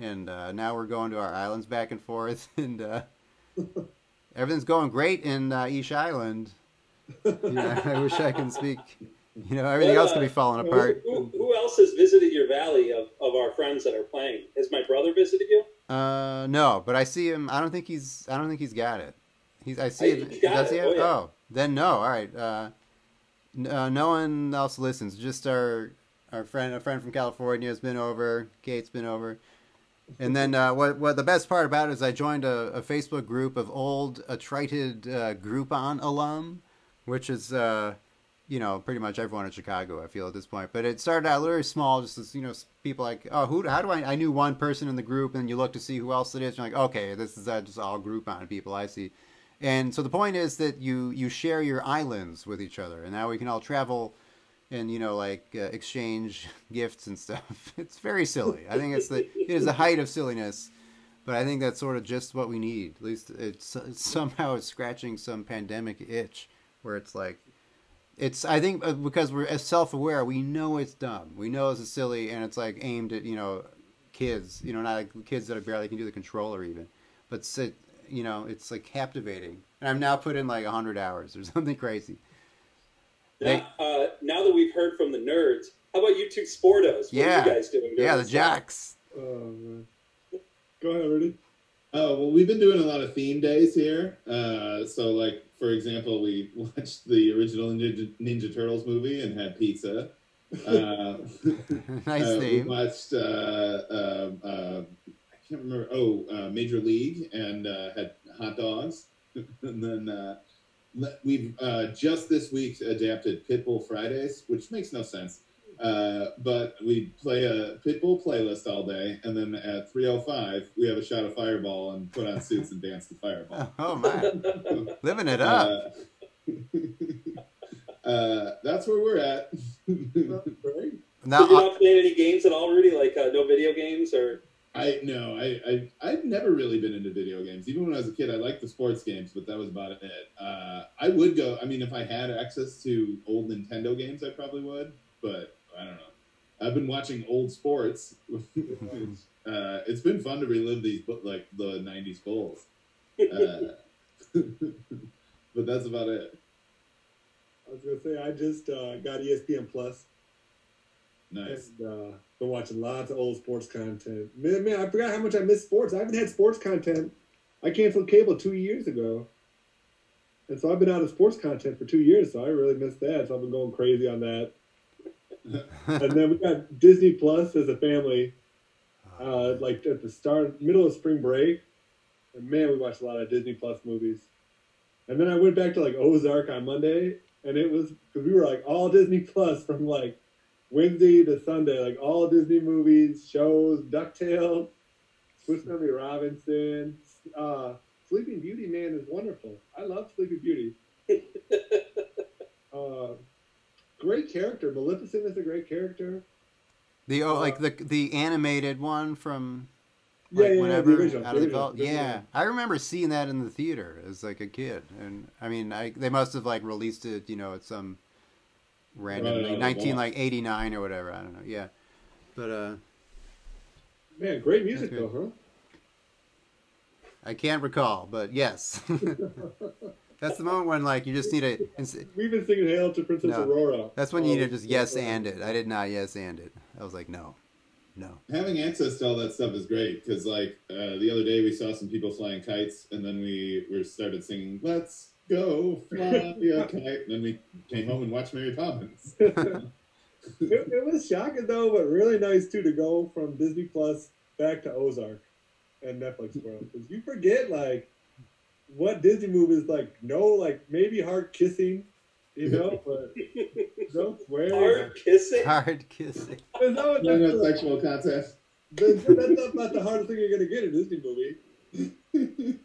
And uh, now we're going to our islands back and forth, and uh, everything's going great in uh, Each Island. You know, I wish I can speak. You know, everything well, uh, else could be falling apart. Who, who else has visited your valley of, of our friends that are playing? Has my brother visited you? Uh, no, but I see him. I don't think he's, I don't think he's got it. He's, I see hey, it. Does he have it? Oh, yeah. Oh, then no. All right. Uh, Uh, no one else listens. Just our our friend, a friend from California has been over. Kate's been over, and then uh, what? What the best part about it is I joined a, a Facebook group of old, attrited uh, Groupon alum, which is uh, you know, pretty much everyone in Chicago, I feel at this point. But it started out very small, just as, you know, people like, oh, who? How do I? I knew one person in the group, and you look to see who else it is. And you're like, okay, this is uh, just all Groupon people I see. And so the point is that you, you share your islands with each other, and now we can all travel and, you know, like uh, exchange gifts and stuff. It's very silly. I think it's the, it is the height of silliness, but I think that's sort of just what we need. At least it's, it's somehow it's scratching some pandemic itch where it's like, it's, I think because we're self-aware, we know it's dumb. We know it's silly, and it's like aimed at, you know, kids, you know, not like kids that barely can do the controller even, but sit. You know, it's like captivating, and I've now put in like a hundred hours or something crazy. Now, they, uh, now that we've heard from the nerds, how about you two sportos? What yeah, are you guys doing? Yeah, the jocks. Oh, Go ahead, Rudy. Oh, well, we've been doing a lot of theme days here. Uh, so, like, for example, we watched the original Ninja, Ninja Turtles movie and had pizza. Uh, nice uh, name. We watched, uh, uh, uh, I can't remember, oh, uh, Major League and uh, had hot dogs. And then uh, we've uh, just this week adapted Pitbull Fridays, which makes no sense. Uh, but we play a Pitbull playlist all day, and then at three oh five, we have a shot of Fireball and put on suits and dance to Fireball. Oh, my. Living it up. Uh, uh, that's where we're at. Right. Now, did you not play any games at all, Rudy? Like, uh, no video games? Or I No, I, I, I've never really been into video games. Even when I was a kid, I liked the sports games, but that was about it. Uh, I would go, I mean, if I had access to old Nintendo games, I probably would, but... I don't know. I've been watching old sports. uh, it's been fun to relive these, like the nineties Bulls. Uh, but that's about it. I was gonna say I just uh, got E S P N Plus. Nice. And, uh, been watching lots of old sports content. Man, man, I forgot how much I missed sports. I haven't had sports content. I canceled cable two years ago, and so I've been out of sports content for two years. So I really missed that. So I've been going crazy on that. And then we got Disney Plus as a family, uh, like at the start, middle of spring break. And man, we watched a lot of Disney Plus movies. And then I went back to like Ozark on Monday, and it was because we were like all Disney Plus from like Wednesday to Sunday, like all Disney movies, shows, DuckTales, Swiss Family Robinson, uh, Sleeping Beauty. Man is wonderful. I love Sleeping Beauty. Uh, Great character. Maleficent is a great character. The oh, uh, like the the animated one from like, yeah, yeah, whenever, yeah, the original, out of the belt. Yeah, I remember seeing that in the theater as like a kid, and I mean, I, they must have like released it, you know, at some random right, nineteen like eighty nine or whatever. I don't know. Yeah, but uh, man, great music though, huh? I can't recall, but yes. That's the moment when, like, you just need to... We've been singing Hail to Princess no. Aurora. That's when you need to just yes-and it. I did not yes-and it. I was like, no, no. Having access to all that stuff is great, because, like, uh, the other day we saw some people flying kites, and then we were started singing, let's go fly a kite, and then we came home and watched Mary Poppins. it, it was shocking, though, but really nice, too, to go from Disney Plus back to Ozark and Netflix World, because you forget, like... what Disney movie is like? No, like maybe hard kissing, you know, but no swearing. Hard kissing. Hard kissing. There's no, no, no like, sexual contest. That's not, not the hardest thing you're gonna get in a Disney movie.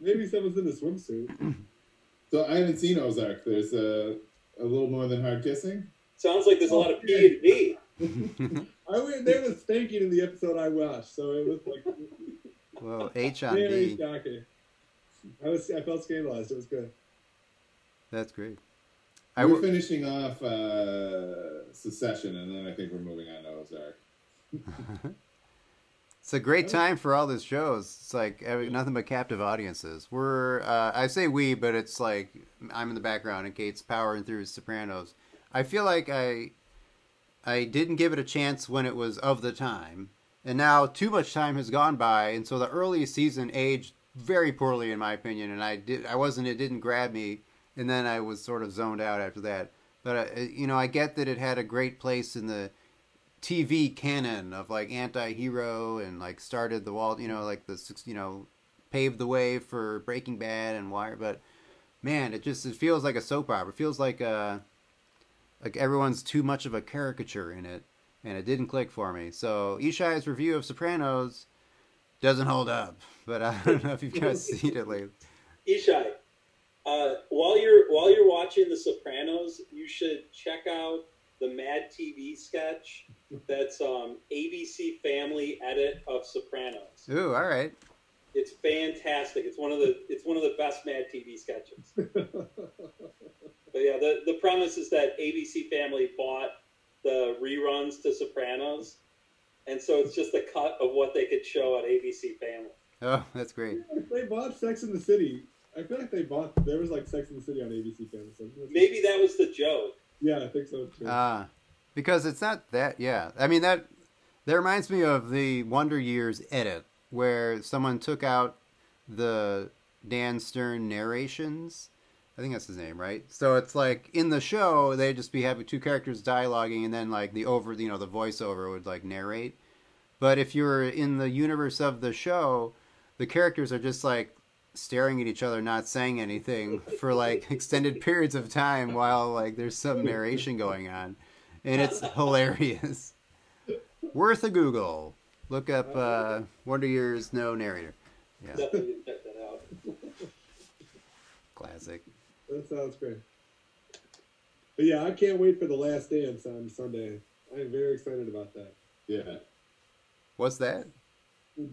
Maybe someone's in a swimsuit. So I haven't seen Ozark. There's a a little more than hard kissing. Sounds like there's oh, a lot of P and D. I went. There was spanking in the episode I watched, so it was like. Well, H on D. I was. I felt scandalized. It was good. That's great. I we're finishing off uh, Secession, and then I think we're moving on to Ozark. It's a great time for all these shows. It's like nothing but captive audiences. We're. Uh, I say we, but it's like I'm in the background, and Kate's powering through Sopranos. I feel like I, I didn't give it a chance when it was of the time, and now too much time has gone by, and so the early season aged very poorly in my opinion, and I did I wasn't it didn't grab me, and then I was sort of zoned out after that. But I, you know, I get that it had a great place in the T V canon of like anti-hero and like started the wall, you know, like the you know paved the way for Breaking Bad and Wire. But man, it just it feels like a soap opera. It feels like uh like everyone's too much of a caricature in it, and it didn't click for me. So Ishai's review of Sopranos doesn't hold up, but I don't know if you've guys seen it lately. Ishai, uh, while you're while you're watching The Sopranos, you should check out the Mad T V sketch that's um, A B C Family edit of Sopranos. Ooh, all right. It's fantastic. It's one of the it's one of the best Mad T V sketches. But yeah, the the premise is that A B C Family bought the reruns to Sopranos. And so it's just a cut of what they could show on A B C Family. Oh, that's great. Yeah, they bought Sex and the City. I feel like they bought, there was like Sex and the City on A B C Family. So maybe that was the joke. Yeah, I think so too. Ah, uh, because it's not that, yeah. I mean, that, that reminds me of the Wonder Years edit where someone took out the Dan Stern narrations. I think that's his name, right? So it's like in the show, they'd just be having two characters dialoguing, and then like the over, you know, the voiceover would like narrate. But if you're in the universe of the show, the characters are just like staring at each other, not saying anything for like extended periods of time while like there's some narration going on. And it's hilarious. Worth a Google. Look up uh, Wonder Years No Narrator. Yeah. Definitely check that out. Classic. That sounds great. But yeah, I can't wait for The Last Dance on Sunday. I am very excited about that. Yeah. What's that?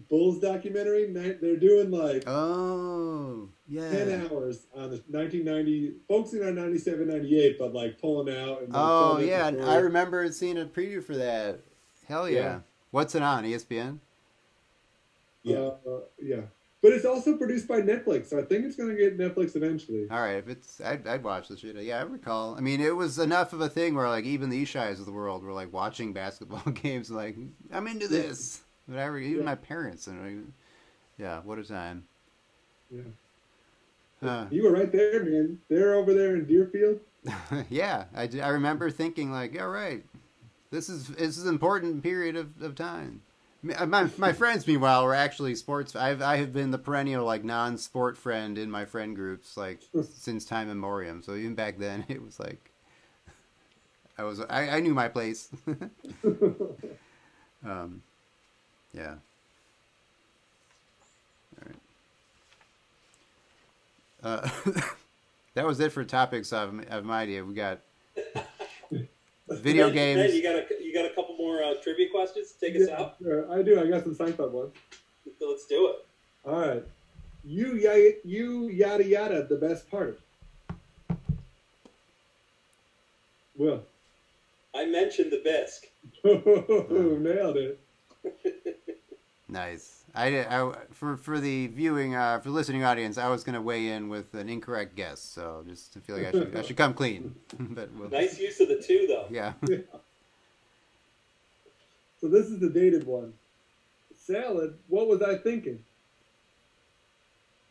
Bulls documentary. They're doing like oh yeah, ten hours on the nineteen ninety, focusing on ninety-seven, ninety-eight, but like pulling out. And oh yeah, before. I remember seeing a preview for that. Hell yeah! Yeah. What's it on? E S P N. Yeah, uh, yeah, but it's also produced by Netflix, so I think it's going to get Netflix eventually. All right, if it's, I'd, I'd watch this shit. Yeah, I recall. I mean, it was enough of a thing where like even the Ishais of the world were like watching basketball games. Like, I'm into this. Whatever, even yeah. my parents. And yeah, what a time. Yeah. Uh, you were right there, man. They're over there in Deerfield. Yeah, I, I remember thinking like, all right, this is this is an important period of, of time. My my friends, meanwhile, were actually sports. I've I have been the perennial like non-sport friend in my friend groups like since time immemorial. So even back then, it was like I was I, I knew my place. um. Yeah. All right. Uh, that was it for topics of of my idea. We got video ben, games. Ben, you got a you got a couple more uh, trivia questions. Take yeah, us out. Sure. I do. I got some Seinfeld ones. Let's do it. All right. You yada, you yada yada. The best part. Will. I mentioned the bisque. Oh, nailed it. Nice. I, did, I for for the viewing uh, for the listening audience, I was going to weigh in with an incorrect guess, so just to feel like I should I should come clean. But we'll... nice use of the two, though. Yeah. Yeah. So this is the dated one. Salad. What was I thinking?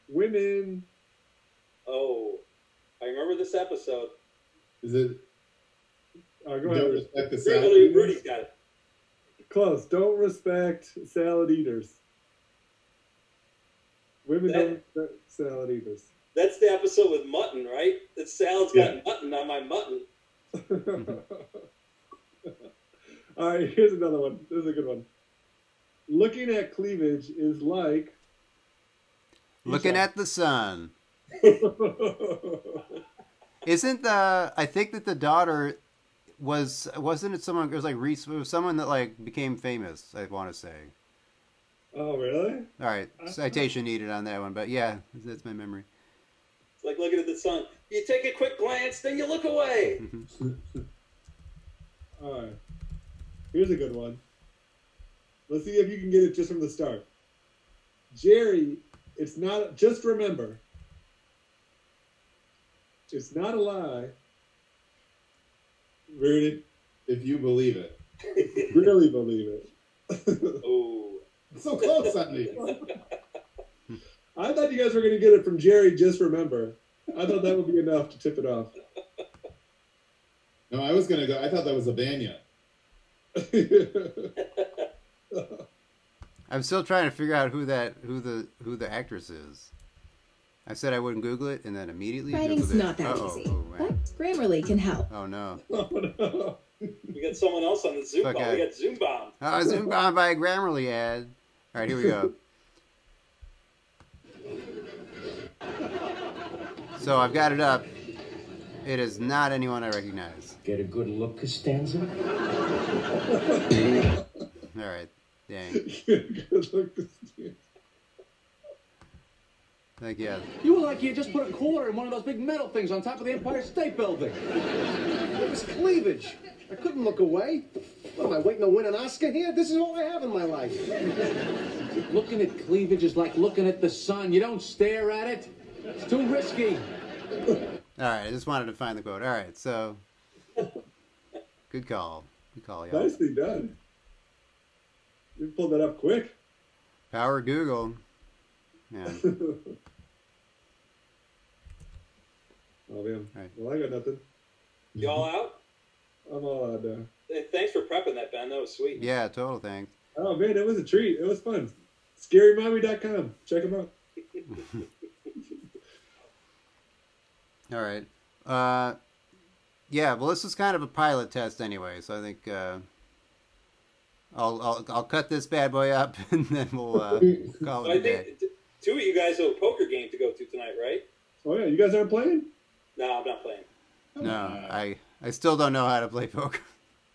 Women. Oh, I remember this episode. Is it? Oh, go ahead. Respect the salad. Rudy, Rudy's got it. Close. Don't respect salad eaters. Women that, don't respect salad eaters. That's the episode with mutton, right? That salad's got yeah. mutton on my mutton. All right, here's another one. This is a good one. Looking at cleavage is like... looking at the sun. Isn't the... I think that the daughter... Was wasn't it someone? It was like Reese. It was someone that like became famous. I want to say. Oh really? All right, citation needed on that one, but yeah, that's my memory. It's like looking at the sun. You take a quick glance, then you look away. All right, here's a good one. Let's see if you can get it just from the start. Jerry, it's not. Just remember, it's not a lie. Rudy, if you believe it, really believe it. Oh, so close on me. I thought you guys were going to get it from Jerry. Just remember, I thought that would be enough to tip it off. No, I was going to go. I thought that was a Banya. I'm still trying to figure out who that who the who the actress is. I said I wouldn't Google it, and then immediately writing's not that Uh-oh. easy. Oh, but Grammarly can help. Oh no! Oh no! We got someone else on the Zoom bomb. Okay. We got Zoom bombed. Oh, Zoom bombed by a Grammarly ad. All right, here we go. So I've got it up. It is not anyone I recognize. Get a good look, Costanza. All right, dang. Get a good look, Costanza. Like, yeah. You were like you just put a quarter in one of those big metal things on top of the Empire State Building. It was cleavage. I couldn't look away. What am I waiting to win an Oscar here? This is all I have in my life. Looking at cleavage is like looking at the sun. You don't stare at it. It's too risky. All right, I just wanted to find the quote. All right, so good call. Good call, y'all. Nicely done. You pulled that up quick. Power Google. Yeah. Oh, man. Right. Well, I got nothing. You all out? I'm all out now. Hey, thanks for prepping that, Ben. That was sweet. Yeah, total thanks. Oh, man, that was a treat. It was fun. Scary Mommy dot com. Check them out. All right. Uh, yeah, well, this is kind of a pilot test anyway, so I think uh, I'll, I'll I'll cut this bad boy up and then we'll uh, call it I a day. Think t- two of you guys have a poker game to go to tonight, right? Oh, yeah. You guys aren't playing? No, I'm not playing. Come no, on. I, I still don't know how to play poker.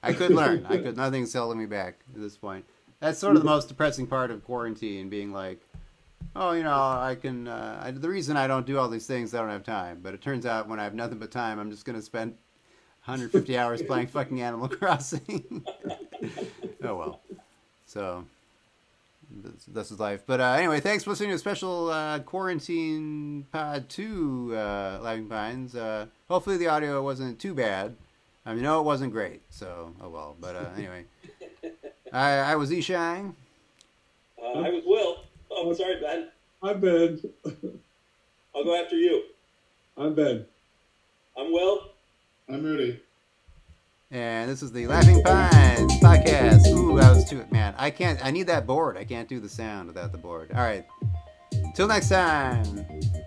I could learn. I could. Nothing's holding me back at this point. That's sort of the most depressing part of quarantine, being like, oh, you know, I can. Uh, I, the reason I don't do all these things, I don't have time. But it turns out when I have nothing but time, I'm just going to spend one hundred fifty hours playing fucking Animal Crossing. Oh well. So this, this is life. But uh, anyway, thanks for listening to a special uh, quarantine pod two, uh, Laughing Pines. Uh, hopefully the audio wasn't too bad. I mean, no, it wasn't great, so, oh well. But uh, anyway, I, I was Ishai. Uh, I was Will. Oh, I'm sorry, Ben. I'm Ben. I'll go after you. I'm Ben. I'm Will. I'm Rudy. And this is the Laughing Pines podcast. Ooh, that was too, man. I can't, I need that board. I can't do the sound without the board. All right. Till next time.